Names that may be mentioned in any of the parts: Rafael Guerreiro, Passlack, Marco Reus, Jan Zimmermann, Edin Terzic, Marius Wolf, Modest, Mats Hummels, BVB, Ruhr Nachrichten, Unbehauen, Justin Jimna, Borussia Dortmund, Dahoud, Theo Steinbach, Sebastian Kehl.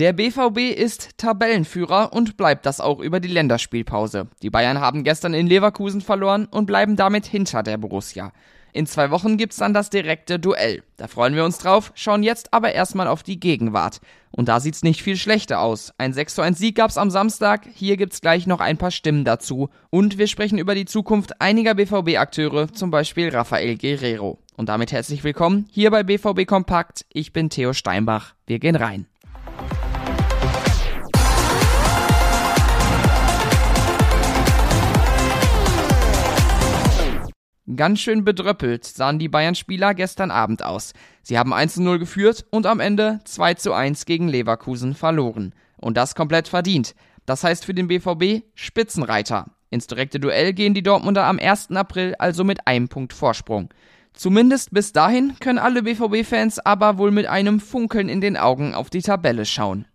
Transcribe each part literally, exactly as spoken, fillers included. Der B V B ist Tabellenführer und bleibt das auch über die Länderspielpause. Die Bayern haben gestern in Leverkusen verloren und bleiben damit hinter der Borussia. In zwei Wochen gibt's dann das direkte Duell. Da freuen wir uns drauf, schauen jetzt aber erstmal auf die Gegenwart. Und da sieht's nicht viel schlechter aus. Ein sechs zu eins Sieg gab's am Samstag, hier gibt's gleich noch ein paar Stimmen dazu. Und wir sprechen über die Zukunft einiger B V B-Akteure, zum Beispiel Rafael Guerreiro. Und damit herzlich willkommen hier bei B V B Kompakt. Ich bin Theo Steinbach, wir gehen rein. Ganz schön bedröppelt sahen die Bayern-Spieler gestern Abend aus. Sie haben eins zu null geführt und am Ende zwei zu eins gegen Leverkusen verloren. Und das komplett verdient. Das heißt für den B V B Spitzenreiter. Ins direkte Duell gehen die Dortmunder am ersten April also mit einem Punkt Vorsprung. Zumindest bis dahin können alle B V B-Fans aber wohl mit einem Funkeln in den Augen auf die Tabelle schauen.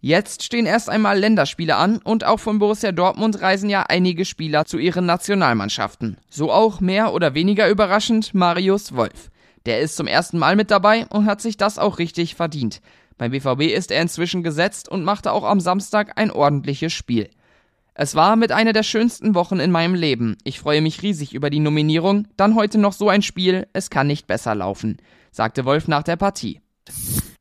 Jetzt stehen erst einmal Länderspiele an und auch von Borussia Dortmund reisen ja einige Spieler zu ihren Nationalmannschaften. So auch mehr oder weniger überraschend Marius Wolf. Der ist zum ersten Mal mit dabei und hat sich das auch richtig verdient. Beim B V B ist er inzwischen gesetzt und machte auch am Samstag ein ordentliches Spiel. Es war mit einer der schönsten Wochen in meinem Leben. Ich freue mich riesig über die Nominierung. Dann heute noch so ein Spiel, es kann nicht besser laufen, sagte Wolf nach der Partie.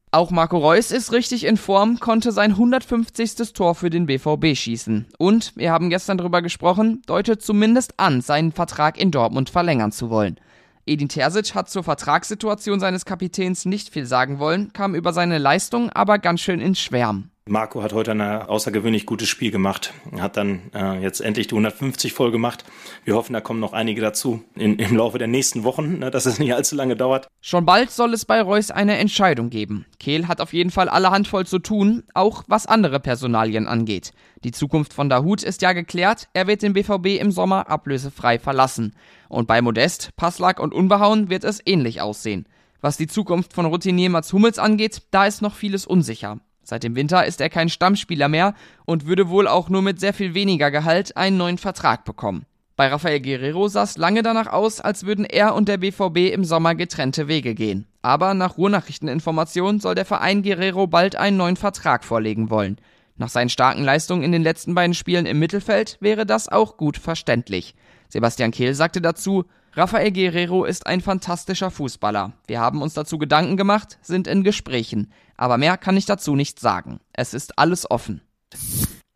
Auch Marco Reus ist richtig in Form, konnte sein hundertfünfzigste Tor für den B V B schießen. Und, wir haben gestern drüber gesprochen, deutet zumindest an, seinen Vertrag in Dortmund verlängern zu wollen. Edin Terzic hat zur Vertragssituation seines Kapitäns nicht viel sagen wollen, kam über seine Leistung aber ganz schön ins Schwärmen. Marco hat heute ein außergewöhnlich gutes Spiel gemacht, hat dann äh, jetzt endlich die hundertfünfzig voll gemacht. Wir hoffen, da kommen noch einige dazu in, im Laufe der nächsten Wochen, ne, dass es nicht allzu lange dauert. Schon bald soll es bei Reus eine Entscheidung geben. Kehl hat auf jeden Fall alle Handvoll zu tun, auch was andere Personalien angeht. Die Zukunft von Dahoud ist ja geklärt, er wird den B V B im Sommer ablösefrei verlassen. Und bei Modest, Passlack und Unbehauen wird es ähnlich aussehen. Was die Zukunft von Routinier Mats Hummels angeht, da ist noch vieles unsicher. Seit dem Winter ist er kein Stammspieler mehr und würde wohl auch nur mit sehr viel weniger Gehalt einen neuen Vertrag bekommen. Bei Rafael Guerreiro sah es lange danach aus, als würden er und der B V B im Sommer getrennte Wege gehen. Aber nach Ruhr Nachrichteninformationen soll der Verein Guerreiro bald einen neuen Vertrag vorlegen wollen. Nach seinen starken Leistungen in den letzten beiden Spielen im Mittelfeld wäre das auch gut verständlich. Sebastian Kehl sagte dazu: Rafael Guerreiro ist ein fantastischer Fußballer. Wir haben uns dazu Gedanken gemacht, sind in Gesprächen. Aber mehr kann ich dazu nicht sagen. Es ist alles offen.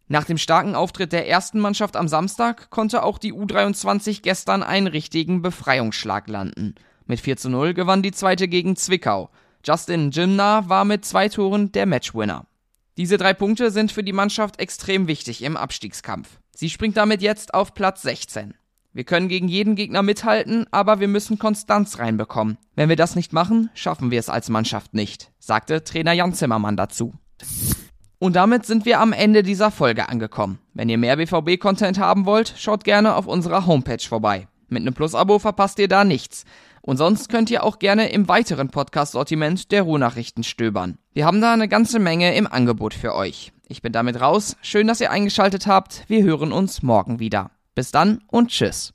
Nach dem starken Auftritt der ersten Mannschaft am Samstag konnte auch die U dreiundzwanzig gestern einen richtigen Befreiungsschlag landen. Mit vier zu null gewann die zweite gegen Zwickau. Justin Jimna war mit zwei Toren der Matchwinner. Diese drei Punkte sind für die Mannschaft extrem wichtig im Abstiegskampf. Sie springt damit jetzt auf Platz sechzehn. Wir können gegen jeden Gegner mithalten, aber wir müssen Konstanz reinbekommen. Wenn wir das nicht machen, schaffen wir es als Mannschaft nicht, sagte Trainer Jan Zimmermann dazu. Und damit sind wir am Ende dieser Folge angekommen. Wenn ihr mehr B V B-Content haben wollt, schaut gerne auf unserer Homepage vorbei. Mit einem Plus-Abo verpasst ihr da nichts. Und sonst könnt ihr auch gerne im weiteren Podcast-Sortiment der Ruhr Nachrichten stöbern. Wir haben da eine ganze Menge im Angebot für euch. Ich bin damit raus. Schön, dass ihr eingeschaltet habt. Wir hören uns morgen wieder. Bis dann und tschüss.